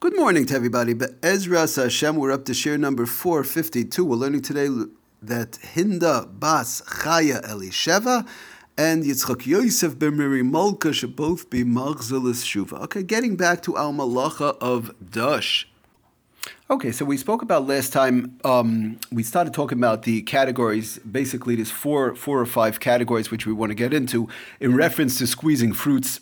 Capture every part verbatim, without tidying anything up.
Good morning to everybody. B'ezras Hashem, we're up to share number four fifty-two. We're learning today that Hinda Bas Chaya Elisheva and Yitzchak Yosef ben Miri Malka should both be Magzilus Shuva. Okay, getting back to our Malacha of Dush. Okay, so we spoke about last time, um, we started talking about the categories. Basically, there's four, four or five categories which we want to get into in reference to squeezing fruits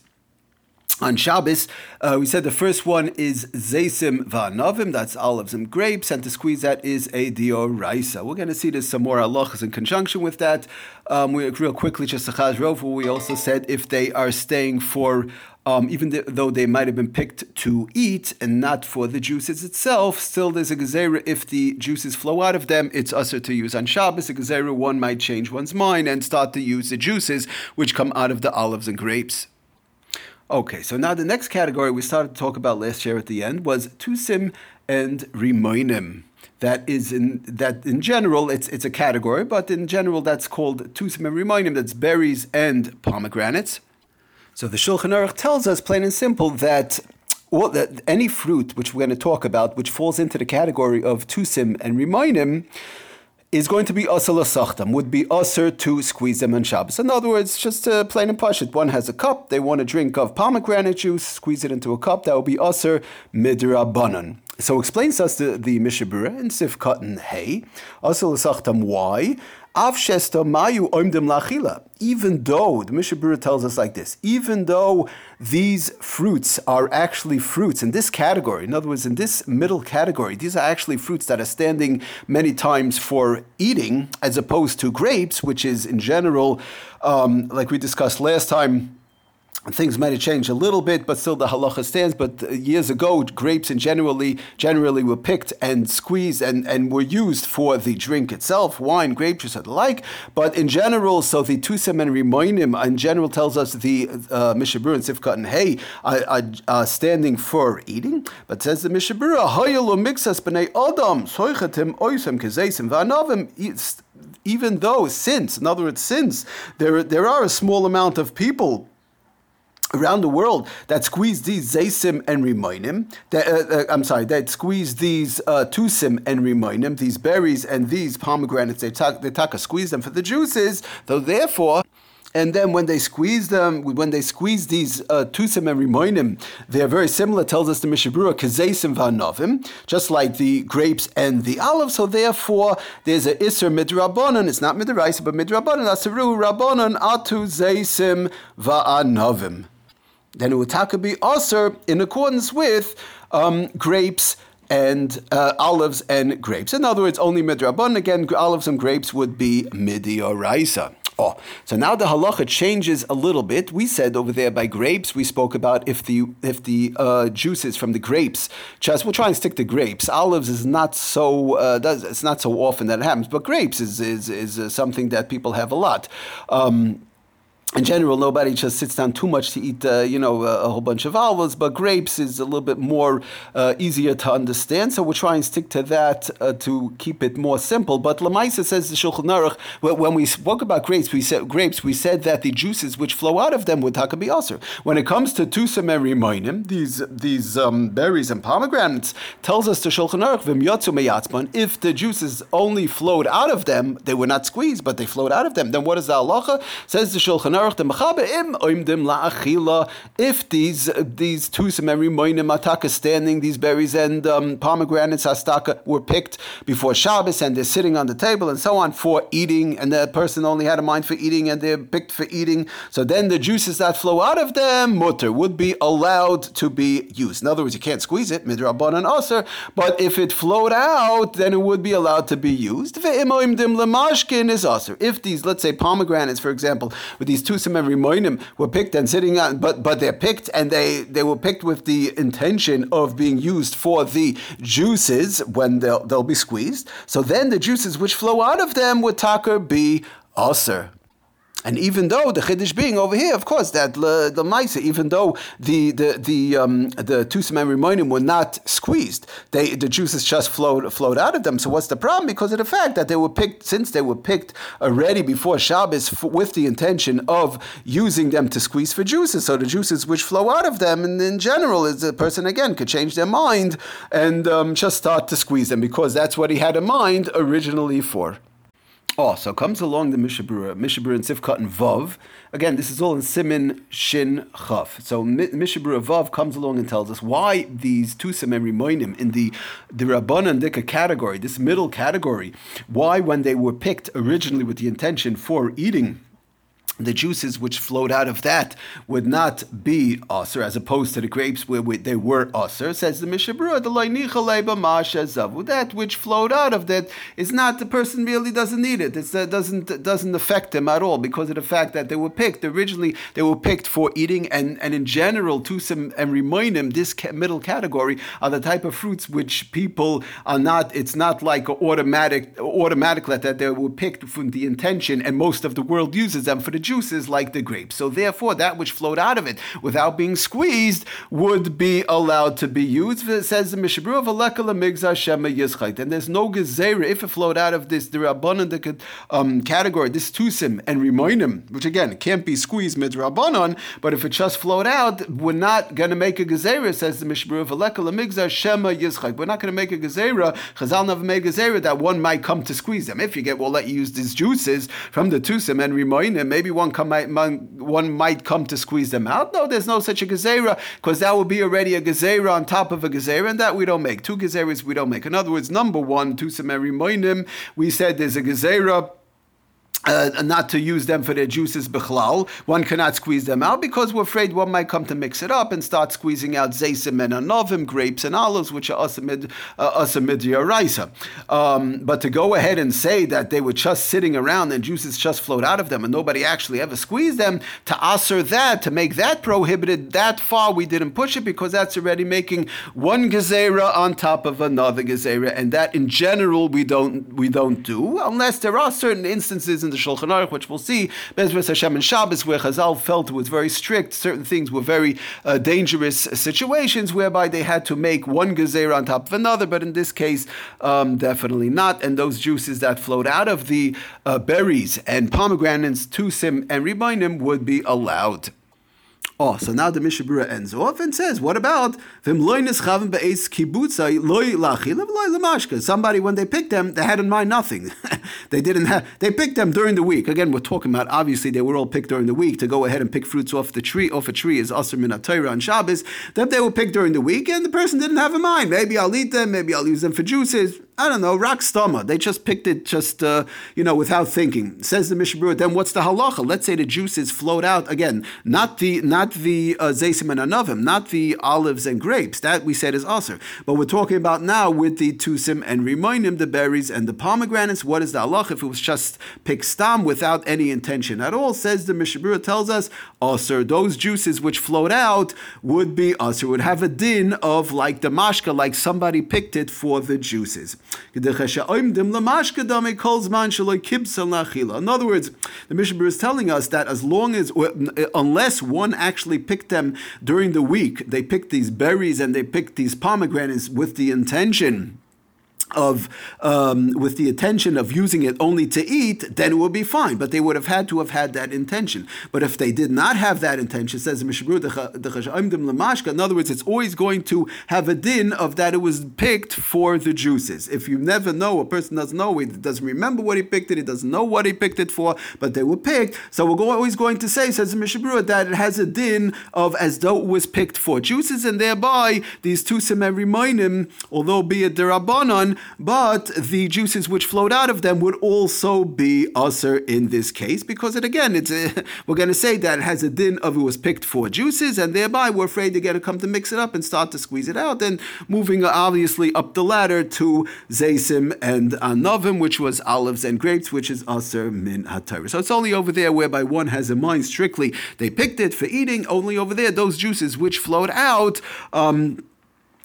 on Shabbos. Uh, we said the first one is zeisim va'anavim, that's olives and grapes, and to squeeze that is a dioraisa. We're going to see there's some more halachas in conjunction with that. Um, we, real quickly, just a chaz rov, we also said if they are staying for, um, even th- though they might have been picked to eat and not for the juices itself, still there's a gezerah. If the juices flow out of them, it's usher to use on Shabbos. A gezerah, one might change one's mind and start to use the juices which come out of the olives and grapes. Okay, so now the next category we started to talk about last year at the end was tusim and rimeinim. That is in that in general it's it's a category, but in general that's called tusim and rimeinim. That's berries and pomegranates. So the Shulchan Aruch tells us plain and simple that, well, that any fruit which we're going to talk about, which falls into the category of tusim and rimeinim, is going to be asur l'sachtam, would be asur to squeeze them on Shabbos. In other words, just uh, plain and pashut. One has a cup, they want a drink of pomegranate juice, squeeze it into a cup, that would be asur midrabanan. So explains us the, the Mishnah Berurah in Siv Kutten Hay, asur l'sachtam, why? Av shesta mayu oimdim lachila. Even though, the Mishnah Berurah tells us like this, even though these fruits are actually fruits in this category, in other words, in this middle category, these are actually fruits that are standing many times for eating, as opposed to grapes, which is in general, um, like we discussed last time, things might have changed a little bit, but still the halacha stands. But years ago, grapes in generally generally were picked and squeezed and, and were used for the drink itself, wine, grape juice, and the like. But in general, so the tusim and rimeinim in general tells us the uh, Mishnah Berurah and Sifkatan Hay are, are, are standing for eating. But says the Mishnah Berurah, hayel u'miksas b'nei adam soichetim oisem k'zeisim v'anavim. Even though, since, in other words, since there there are a small amount of people around the world that squeeze these zeisim and rimeinim, that, uh, uh, I'm sorry, that squeeze these uh, tusim and rimeinim, these berries and these pomegranates, they taka they ta- squeeze them for the juices, though therefore, and then when they squeeze them, when they squeeze these uh, tusim and rimeinim, they're very similar, tells us the Mishnah Berurah, k'zeisim v'anavim, just like the grapes and the olives, so therefore there's an iser midrabanan, it's not midraisa, but midrabanan, aseru rabanan atu zeisim v'anavim. Then it would taka be aser in accordance with um, grapes and uh, olives and grapes. In other words, only midrabban. Again, olives and grapes would be midioraisa. Oh, so now the halacha changes a little bit. We said over there by grapes, we spoke about if the if the uh, juices from the grapes. Just we'll try and stick to grapes. Olives is not so uh, does, it's not so often that it happens, but grapes is is is uh, something that people have a lot. Um, In general, nobody just sits down too much to eat, uh, you know, a, a whole bunch of olives, but grapes is a little bit more uh, easier to understand, so we'll try and stick to that uh, to keep it more simple. But Lamaisa says the Shulchan Aruch, when we spoke about grapes, we said grapes, we said that the juices which flow out of them would taka be aser. When it comes to tusim and rimeinim, these these um, berries and pomegranates, tells us the Shulchan Aruch, v'im yotzu meyatzman, if the juices only flowed out of them, they were not squeezed, but they flowed out of them. Then what is the halacha? Says the Shulchan Aruch, if these these tusim and rimeinim ataka standing, these berries and um, pomegranates astaka were picked before Shabbos and they're sitting on the table and so on for eating, and the person only had a mind for eating and they're picked for eating, so then the juices that flow out of them, mutter, would be allowed to be used. In other words, you can't squeeze it, midrabanan aser, but if it flowed out, then it would be allowed to be used. If these, let's say, pomegranates, for example, with these tusim and rimeinim were picked and sitting on, but but they're picked and they, they were picked with the intention of being used for the juices when they'll, they'll be squeezed. So then the juices which flow out of them would taka be aser. And even though the chiddush being over here, of course, that the lemaisa, even though the the the um, the tusim and rimeinim were not squeezed, they the juices just flowed flowed out of them. So what's the problem? Because of the fact that they were picked, since they were picked already before Shabbos f- with the intention of using them to squeeze for juices. So the juices which flow out of them, and in general, is the person again could change their mind and um, just start to squeeze them because that's what he had in mind originally for. Oh, so comes along the Mishnah Berurah, Mishnah Berurah in Sif Katan and Vav. Again, this is all in Simen Shin Chav. So Mishnah Berurah Vav comes along and tells us why these tusim and rimeinim in the the Rabbanan Dika category, this middle category, why when they were picked originally with the intention for eating, the juices which flowed out of that would not be asr, as opposed to the grapes where we, they were asr. Says the Mishnah Berurah, that which flowed out of that is not, the person really doesn't need it. It uh, doesn't doesn't affect them at all because of the fact that they were picked originally. They were picked for eating, and, and in general, tusim and rimeinim, this ca- middle category, are the type of fruits which people are not. It's not like automatic automatic that they were picked from the intention, and most of the world uses them for the juices like the grapes. So therefore, that which flowed out of it without being squeezed would be allowed to be used. It says the Mishnah Berurah, and there's no gezerah if it flowed out of this, the Rabbanan um, category, this tusim and rimeinim, which again can't be squeezed mid Rabbanan, but if it just flowed out, we're not going to make a gezerah. Says the Mishnah Berurah, we're not going to make a gezerah. Chazal never made gezerah that one might come to squeeze them. If you get, we'll let you use these juices from the tusim and rimeinim. Maybe One, come, one might come to squeeze them out. No, there's no such a gezerah, because that would be already a gezerah on top of a gezerah, and that we don't make. Two gezerahs we don't make. In other words, number one, tusim and rimeinim, we said there's a gezerah Uh, not to use them for their juices bichlal. One cannot squeeze them out because we're afraid one might come to mix it up and start squeezing out zeisim and anavim, grapes and olives, which are asamid uh, asamid um, But to go ahead and say that they were just sitting around and juices just flowed out of them and nobody actually ever squeezed them, to assert that, to make that prohibited, that far we didn't push it because that's already making one gezerah on top of another gezerah, and that in general we don't we don't do, unless there are certain instances in the Shulchan Aruch, which we'll see, B'ezras Hashem and Shabbos, where Chazal felt it was very strict. Certain things were very uh, dangerous situations, whereby they had to make one gezerah on top of another. But in this case, um, definitely not. And those juices that flowed out of the uh, berries and pomegranates, tusim and rimeinim, would be allowed. Oh, so now the Mishnah Berurah ends off and says, what about somebody, when they picked them, they had in mind nothing. they didn't have, they picked them during the week. Again, we're talking about, obviously, they were all picked during the week. To go ahead and pick fruits off the tree, off a tree is asur min haTorah on Shabbos. That they were picked during the week, and the person didn't have in mind. Maybe I'll eat them, maybe I'll use them for juices. I don't know, rock stoma. They just picked it just, uh, you know, without thinking. Says the Mishnah Berurah, then what's the halacha? Let's say the juices flowed out, again, not the not the uh, zeisim and anavim, not the olives and grapes. That we said is asur. But we're talking about now with the tusim and rimeinim, the berries and the pomegranates. What is the halacha if it was just picked stam without any intention at all? Says the Mishnah Berurah, tells us, asur, those juices which flowed out would be asur, would have a din of like the mashka, like somebody picked it for the juices. In other words, the Mishnah Berurah is telling us that as long as, or, unless one actually picked them during the week, they picked these berries and they picked these pomegranates with the intention of um, with the intention of using it only to eat, then it would be fine. But they would have had to have had that intention. But if they did not have that intention, says the Mishnah Berurah, in other words, it's always going to have a din of that it was picked for the juices. If you never know, a person doesn't know, he doesn't remember what he picked it, he doesn't know what he picked it for, but they were picked. So we're always going to say, says the Mishnah Berurah, that it has a din of as though it was picked for juices, and thereby these tusim and rimeinim, although be it derabanan, but the juices which flowed out of them would also be asur in this case, because it again, it's a, we're going to say that it has a din of it was picked for juices, and thereby we're afraid they're going to come to mix it up and start to squeeze it out, and moving obviously up the ladder to zeisim and anavim, which was olives and grapes, which is asur min haTorah. So it's only over there whereby one has in mind strictly they picked it for eating. Only over there, those juices which flowed out, um,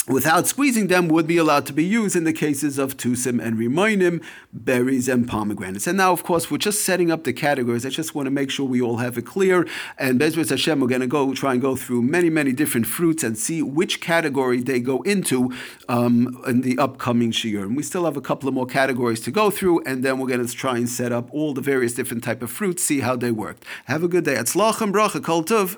without squeezing them, would be allowed to be used in the cases of tusim and rimeinim, berries and pomegranates. And now, of course, we're just setting up the categories. I just want to make sure we all have it clear. And B'ezras Hashem, we're going to go try and go through many, many different fruits and see which category they go into um, in the upcoming shiur. And we still have a couple of more categories to go through, and then we're going to try and set up all the various different type of fruits, see how they work. Have a good day. Hatzlacha im bracha, kol tov.